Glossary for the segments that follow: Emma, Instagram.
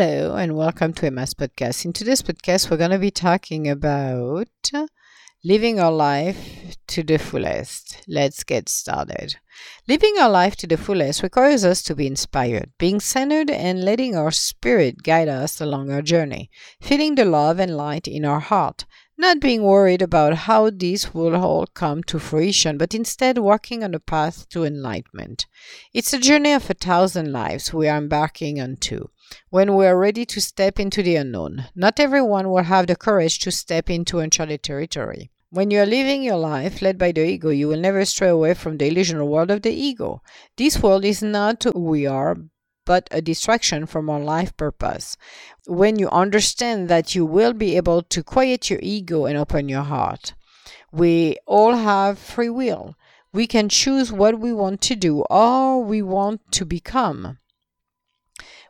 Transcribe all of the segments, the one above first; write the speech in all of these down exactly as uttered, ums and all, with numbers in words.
Hello and welcome to Emma's podcast. In today's podcast, we're going to be talking about living our life to the fullest. Let's get started. Living our life to the fullest requires us to be inspired, being centered and letting our spirit guide us along our journey, feeling the love and light in our heart, not being worried about how this will all come to fruition, but instead walking on a path to enlightenment. It's a journey of a thousand lives we are embarking on to. When we are ready to step into the unknown, not everyone will have the courage to step into uncharted territory. When you are living your life led by the ego, you will never stray away from the illusional world of the ego. This world is not who we are, but a distraction from our life purpose. When you understand that, you will be able to quiet your ego and open your heart. We all have free will. We can choose what we want to do or we want to become.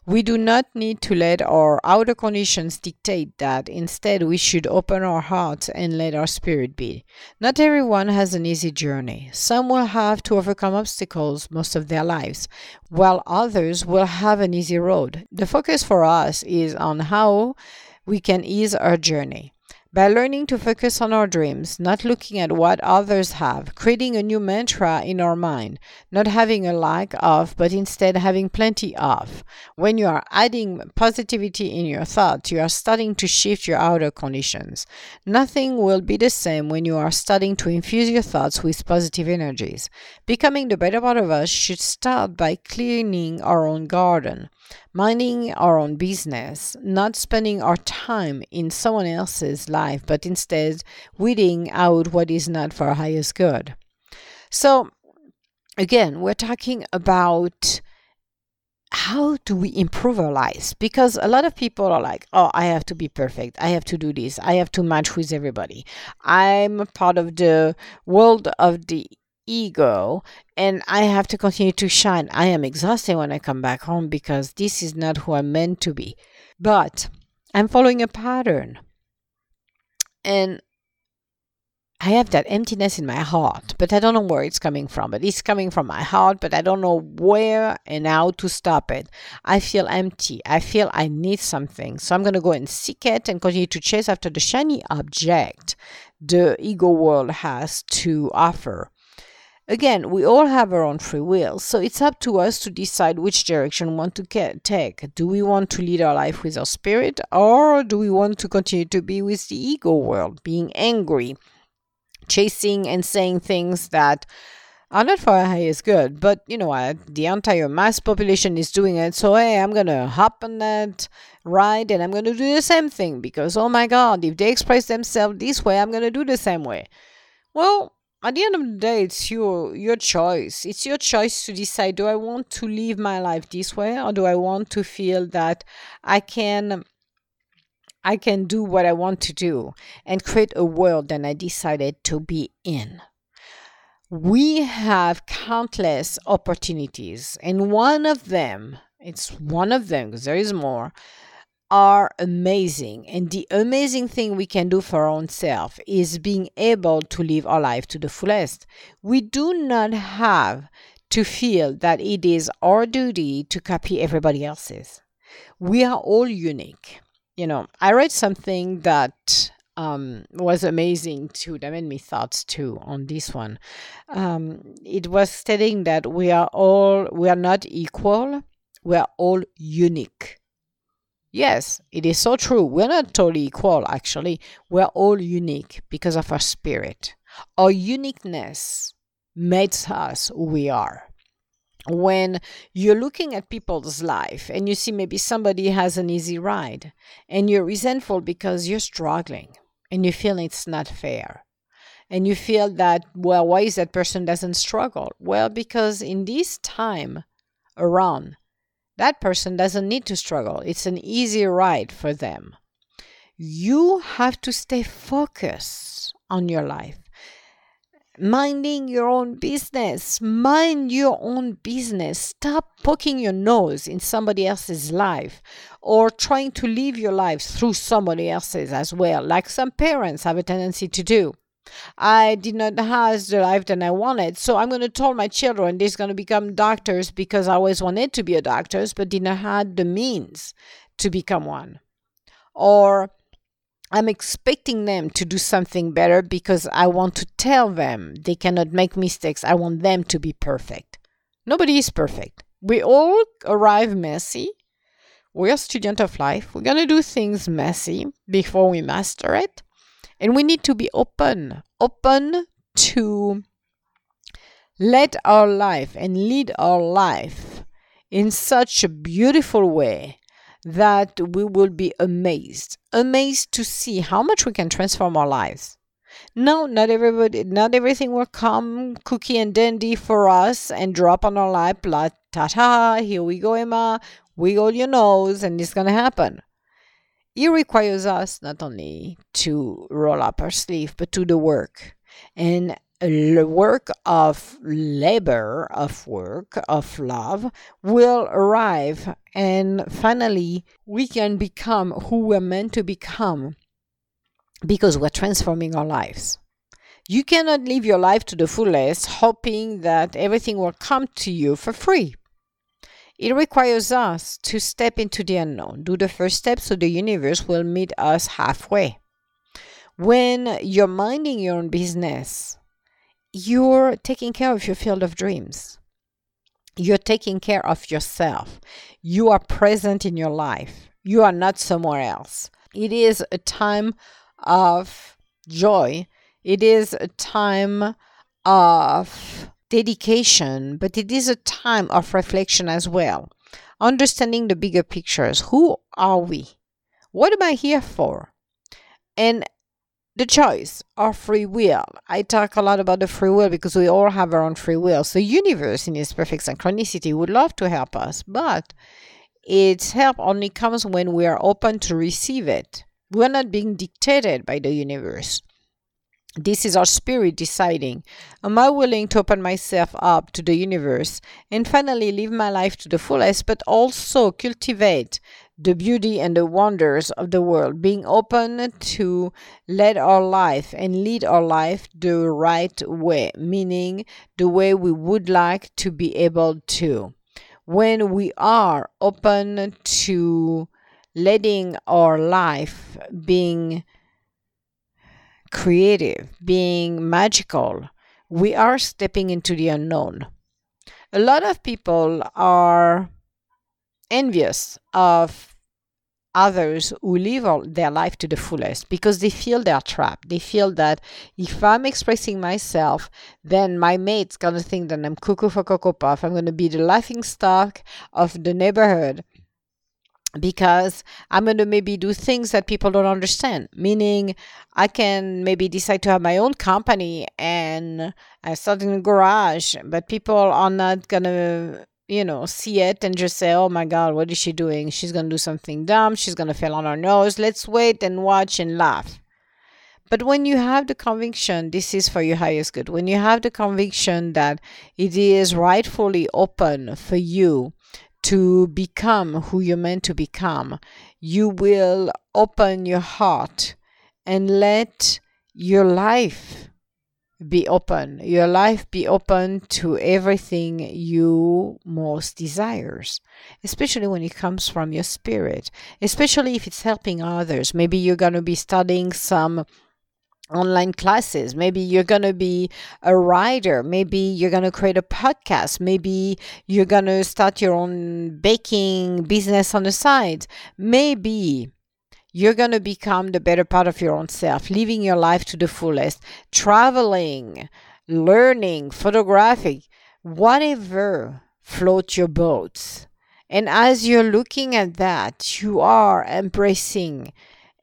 We do not need to let our outer conditions dictate that. Instead, we should open our hearts and let our spirit be. Not everyone has an easy journey. Some will have to overcome obstacles most of their lives, while others will have an easy road. The focus for us is on how we can ease our journey. By learning to focus on our dreams, not looking at what others have, creating a new mantra in our mind, not having a lack of, but instead having plenty of. When you are adding positivity in your thoughts, you are starting to shift your outer conditions. Nothing will be the same when you are starting to infuse your thoughts with positive energies. Becoming the better part of us should start by cleaning our own garden, minding our own business, not spending our time in someone else's life, but instead weeding out what is not for our highest good. So, again, we're talking about how do we improve our lives? Because a lot of people are like, oh, I have to be perfect. I have to do this. I have to match with everybody. I'm part of the world of the ego and I have to continue to shine. I am exhausted when I come back home because this is not who I'm meant to be. But I'm following a pattern and I have that emptiness in my heart, but I don't know where it's coming from. But it's coming from my heart, but I don't know where and how to stop it. I feel empty. I feel I need something. So I'm going to go and seek it and continue to chase after the shiny object the ego world has to offer. Again, we all have our own free will, so it's up to us to decide which direction we want to get, take. Do we want to lead our life with our spirit, or do we want to continue to be with the ego world, being angry, chasing and saying things that are not for our highest good, but you know what, the entire mass population is doing it, so hey, I'm going to hop on that ride and I'm going to do the same thing, because oh my God, if they express themselves this way, I'm going to do the same way. Well, at the end of the day, it's your your choice. It's your choice to decide, do I want to live my life this way, or do I want to feel that I can I can do what I want to do and create a world that I decided to be in? We have countless opportunities, and one of them, it's one of them because there is more, are amazing. And the amazing thing we can do for ourselves is being able to live our life to the fullest. We do not have to feel that it is our duty to copy everybody else's. We are all unique. You know, I read something that um, was amazing too, that made me thoughts too on this one. Um, it was stating that we are all, we are not equal, we are all unique. Yes, it is so true. We're not totally equal, actually. We're all unique because of our spirit. Our uniqueness makes us who we are. When you're looking at people's life and you see maybe somebody has an easy ride and you're resentful because you're struggling and you feel it's not fair. And you feel that, well, why is that person doesn't struggle? Well, because in this time around, that person doesn't need to struggle. It's an easy ride for them. You have to stay focused on your life. Minding your own business. Mind your own business. Stop poking your nose in somebody else's life or trying to live your life through somebody else's as well, like some parents have a tendency to do. I did not have the life that I wanted, so I'm going to tell my children they're going to become doctors because I always wanted to be a doctor, but did not have the means to become one. Or I'm expecting them to do something better because I want to tell them they cannot make mistakes. I want them to be perfect. Nobody is perfect. We all arrive messy. We are students of life. We're going to do things messy before we master it. And we need to be open, open to let our life and lead our life in such a beautiful way that we will be amazed, amazed to see how much we can transform our lives. No, not everybody, not everything will come cookie and dandy for us and drop on our lap like, ta-ta, here we go, Emma, wiggle your nose, and it's going to happen. It requires us not only to roll up our sleeve, but to do the work. And the work of labor, of work, of love will arrive, and finally we can become who we're meant to become because we're transforming our lives. You cannot live your life to the fullest hoping that everything will come to you for free. It requires us to step into the unknown, do the first step so the universe will meet us halfway. When you're minding your own business, you're taking care of your field of dreams. You're taking care of yourself. You are present in your life. You are not somewhere else. It is a time of joy. It is a time of dedication, but it is a time of reflection as well. Understanding the bigger pictures. Who are we? What am I here for? And the choice of free will. I talk a lot about the free will because we all have our own free will. So the universe in its perfect synchronicity would love to help us, but its help only comes when we are open to receive it. We're not being dictated by the universe. This is our spirit deciding, am I willing to open myself up to the universe and finally live my life to the fullest, but also cultivate the beauty and the wonders of the world, being open to let our life and lead our life the right way, meaning the way we would like to be able to. When we are open to letting our life being creative, being magical, we are stepping into the unknown. A lot of people are envious of others who live all their life to the fullest because they feel they are trapped. They feel that if I'm expressing myself, then my mate's going to think that I'm cuckoo for Cocoa Puff. I'm going to be the laughing stock of the neighborhood because I'm going to maybe do things that people don't understand, meaning I can maybe decide to have my own company and I start in the garage, but people are not going to, you know, see it and just say, oh my God, what is she doing? She's going to do something dumb. She's going to fall on her nose. Let's wait and watch and laugh. But when you have the conviction, this is for your highest good, when you have the conviction that it is rightfully open for you to become who you're meant to become, you will open your heart and let your life be open. Your life be open to everything you most desires, especially when it comes from your spirit, especially if it's helping others. Maybe you're going to be studying some online classes. Maybe you're going to be a writer. Maybe you're going to create a podcast. Maybe you're going to start your own baking business on the side. Maybe you're going to become the better part of your own self, living your life to the fullest, traveling, learning, photographing, whatever floats your boats. And as you're looking at that, you are embracing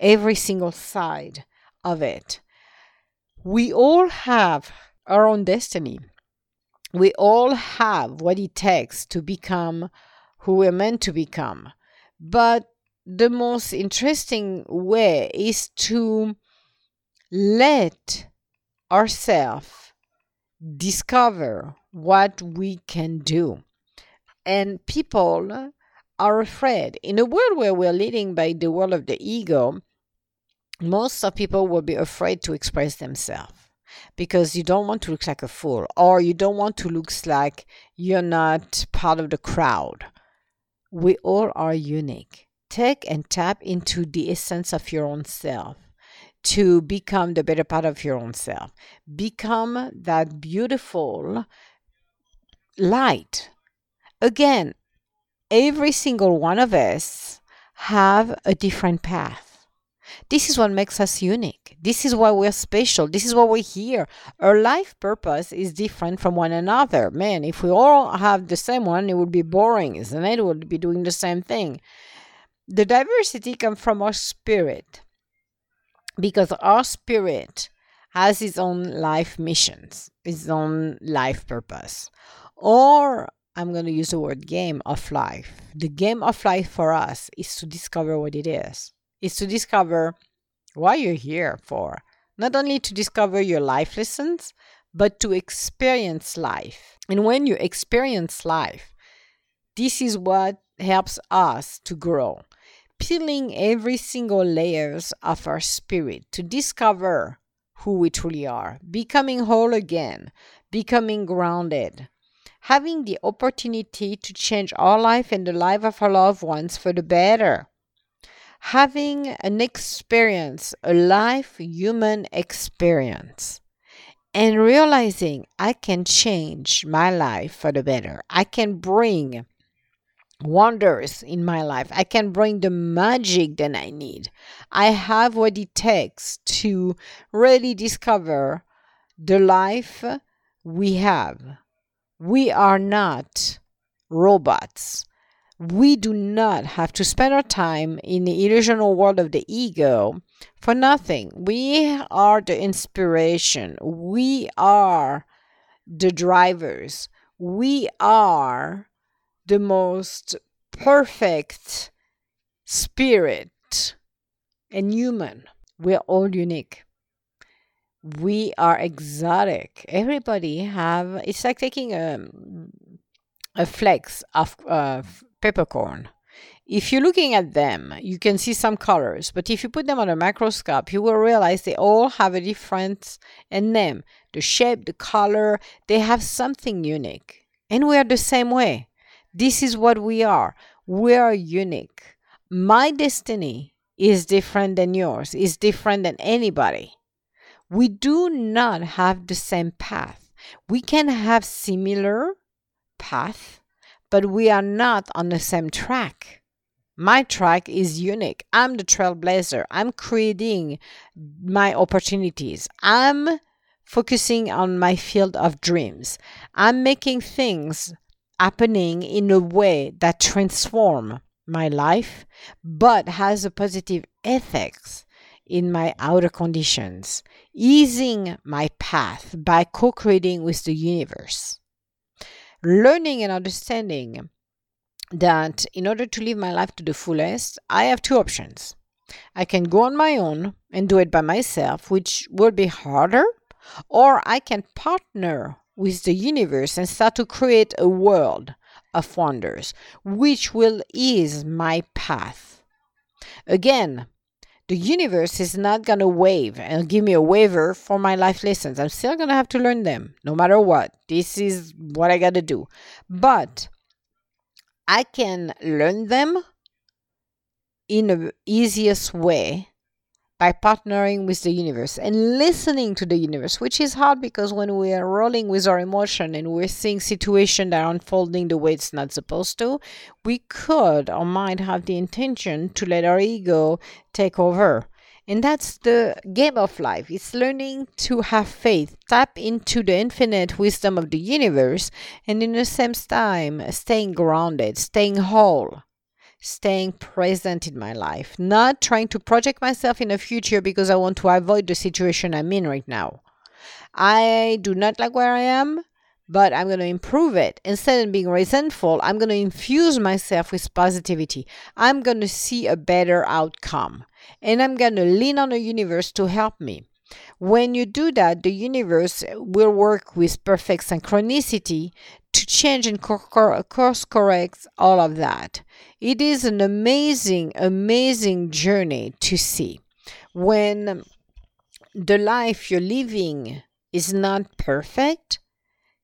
every single side of it. We all have our own destiny. We all have what it takes to become who we're meant to become. But the most interesting way is to let ourselves discover what we can do. And people are afraid. In a world where we're leading by the world of the ego, most of people will be afraid to express themselves because you don't want to look like a fool, or you don't want to look like you're not part of the crowd. We all are unique. Take and tap into the essence of your own self to become the better part of your own self. Become that beautiful light. Again, every single one of us have a different path. This is what makes us unique. This is why we're special. This is why we're here. Our life purpose is different from one another. Man, if we all have the same one, it would be boring, isn't it? We would be doing the same thing. The diversity comes from our spirit, because our spirit has its own life missions, its own life purpose. Or I'm going to use the word game of life. The game of life for us is to discover what it is. Is to discover why you're here for. Not only to discover your life lessons, but to experience life. And when you experience life, this is what helps us to grow. Peeling every single layers of our spirit to discover who we truly are. Becoming whole again. Becoming grounded. Having the opportunity to change our life and the life of our loved ones for the better. Having an experience, a life human experience, and realizing I can change my life for the better. I can bring wonders in my life. I can bring the magic that I need. I have what it takes to really discover the life we have. We are not robots. We do not have to spend our time in the illusional world of the ego for nothing. We are the inspiration. We are the drivers. We are the most perfect spirit and human. We're all unique. We are exotic. Everybody have, it's like taking a, a flex of uh, peppercorn. If you're looking at them, you can see some colors, but if you put them on a microscope, you will realize they all have a difference in them. The shape, the color, they have something unique. And we are the same way. This is what we are. We are unique. My destiny is different than yours, is different than anybody. We do not have the same path. We can have similar path, but we are not on the same track. My track is unique. I'm the trailblazer. I'm creating my opportunities. I'm focusing on my field of dreams. I'm making things happening in a way that transform my life, but has a positive ethics in my outer conditions, easing my path by co-creating with the universe. Learning and understanding that in order to live my life to the fullest, I have two options. I can go on my own and do it by myself, which will be harder, or I can partner with the universe and start to create a world of wonders, which will ease my path. Again, the universe is not going to waive and give me a waiver for my life lessons. I'm still going to have to learn them no matter what. This is what I got to do. But I can learn them in the easiest way by partnering with the universe and listening to the universe, which is hard because when we are rolling with our emotion and we're seeing situations that are unfolding the way it's not supposed to, we could or might have the intention to let our ego take over. And that's the game of life. It's learning to have faith, tap into the infinite wisdom of the universe, and in the same time, staying grounded, staying whole. Staying present in my life, not trying to project myself in the future because I want to avoid the situation I'm in right now. I do not like where I am, but I'm going to improve it. Instead of being resentful, I'm going to infuse myself with positivity. I'm going to see a better outcome, and I'm going to lean on the universe to help me. When you do that, the universe will work with perfect synchronicity to change and course correct all of that. It is an amazing, amazing journey to see. When the life you're living is not perfect,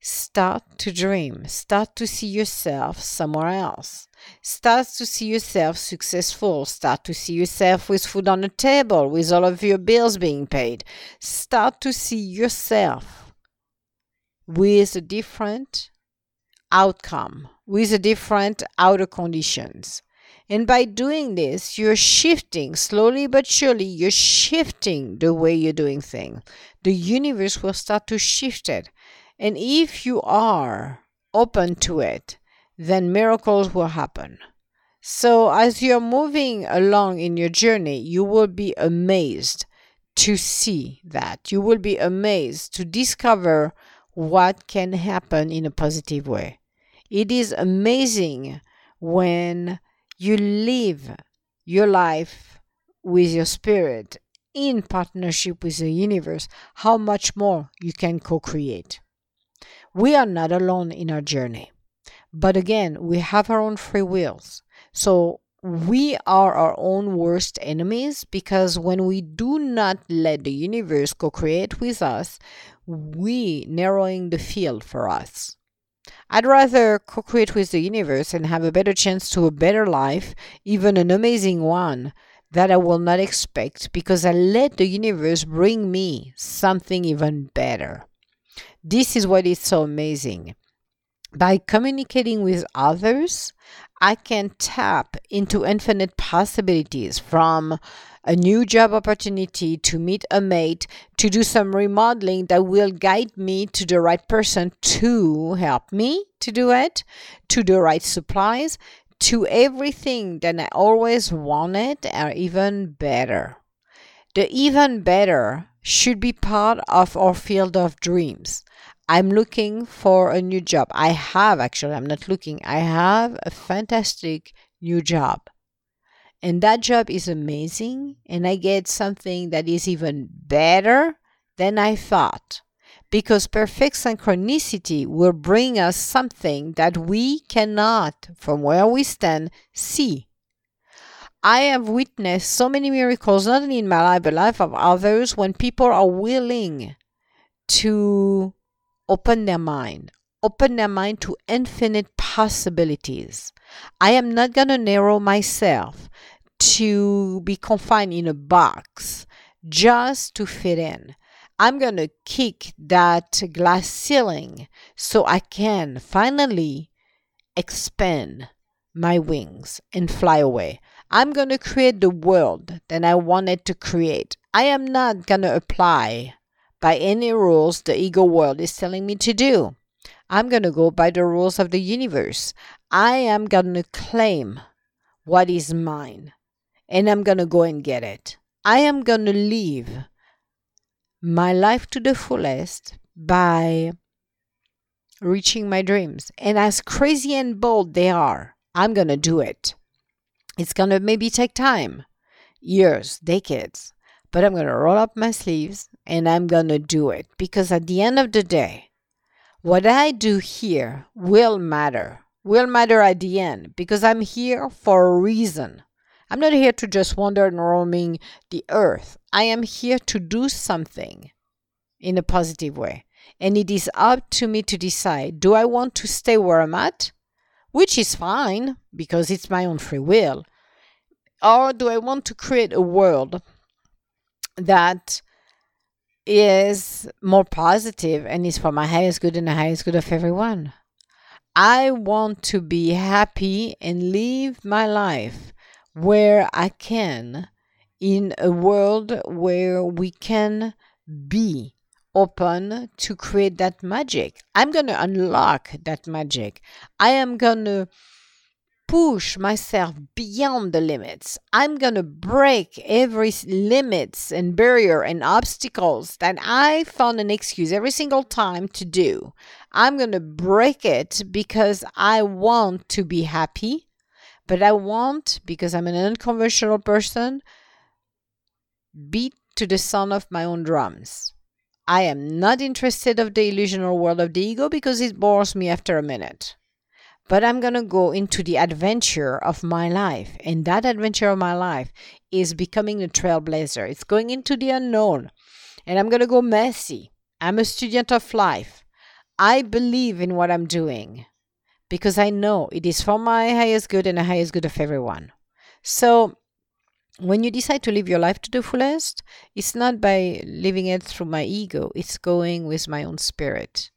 Start to dream. Start to see yourself somewhere else. Start to see yourself successful. Start to see yourself with food on the table, with all of your bills being paid. Start to see yourself with a different outcome, with a different outer conditions. And by doing this, you're shifting, slowly but surely, you're shifting the way you're doing things. The universe will start to shift it. And if you are open to it, then miracles will happen. So as you're moving along in your journey, you will be amazed to see that. You will be amazed to discover what can happen in a positive way. It is amazing when you live your life with your spirit in partnership with the universe, how much more you can co-create. We are not alone in our journey. But again, we have our own free wills. So we are our own worst enemies, because when we do not let the universe co-create with us, we narrowing the field for us. I'd rather co-create with the universe and have a better chance to a better life, even an amazing one that I will not expect, because I let the universe bring me something even better. This is what is so amazing. By communicating with others, I can tap into infinite possibilities, from a new job opportunity to meet a mate, to do some remodeling that will guide me to the right person to help me to do it, to the right supplies, to everything that I always wanted or even better. The even better should be part of our field of dreams. I'm looking for a new job. I have, actually, I'm not looking. I have a fantastic new job. And that job is amazing. And I get something that is even better than I thought. Because perfect synchronicity will bring us something that we cannot, from where we stand, see. I have witnessed so many miracles, not only in my life, but life of others, when people are willing to open their mind, open their mind to infinite possibilities. I am not going to narrow myself to be confined in a box just to fit in. I'm going to kick that glass ceiling so I can finally expand my wings and fly away. I'm going to create the world that I wanted to create. I am not going to apply by any rules the ego world is telling me to do. I'm going to go by the rules of the universe. I am going to claim what is mine. And I'm going to go and get it. I am going to live my life to the fullest by reaching my dreams. And as crazy and bold they are, I'm going to do it. It's going to maybe take time, years, decades. But I'm going to roll up my sleeves and I'm going to do it. Because at the end of the day, what I do here will matter. Will matter at the end. Because I'm here for a reason. I'm not here to just wander and roaming the earth. I am here to do something in a positive way. And it is up to me to decide, do I want to stay where I'm at? Which is fine, because it's my own free will. Or do I want to create a world that is more positive and is for my highest good and the highest good of everyone? I want to be happy and live my life where I can, in a world where we can be open to create that magic. I'm going to unlock that magic. I am going to push myself beyond the limits. I'm going to break every limits and barrier and obstacles that I found an excuse every single time to do. I'm going to break it because I want to be happy, but I want, because I'm an unconventional person, beat to the sound of my own drums. I am not interested of the illusional world of the ego because it bores me after a minute. But I'm going to go into the adventure of my life. And that adventure of my life is becoming a trailblazer. It's going into the unknown. And I'm going to go messy. I'm a student of life. I believe in what I'm doing because I know it is for my highest good and the highest good of everyone. So when you decide to live your life to the fullest, it's not by living it through my ego. It's going with my own spirit.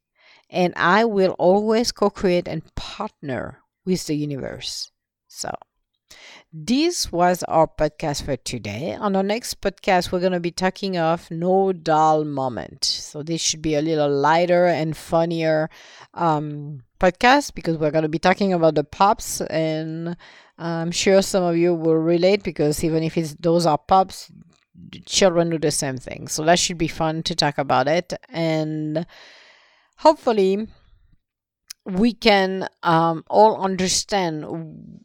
And I will always co-create and partner with the universe. So this was our podcast for today. On our next podcast, we're going to be talking of no dull moment. So this should be a little lighter and funnier um, podcast because we're going to be talking about the pups, and I'm sure some of you will relate because even if it's, those are pups, children do the same thing. So that should be fun to talk about it. And hopefully we can um, all understand.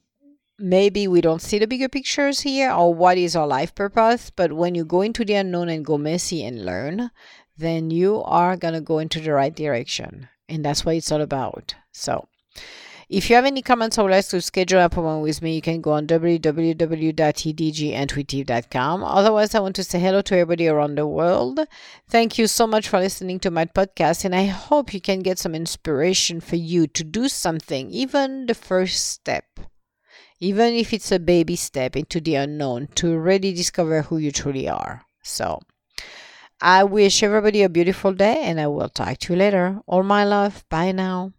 Maybe we don't see the bigger pictures here or what is our life purpose, but when you go into the unknown and go messy and learn, then you are going to go into the right direction. And that's what it's all about. So if you have any comments or would like to schedule an appointment with me, you can go on w w w dot e d g intuitive dot com. Otherwise, I want to say hello to everybody around the world. Thank you so much for listening to my podcast, and I hope you can get some inspiration for you to do something, even the first step. Even if it's a baby step into the unknown, to really discover who you truly are. So I wish everybody a beautiful day, and I will talk to you later. All my love. Bye now.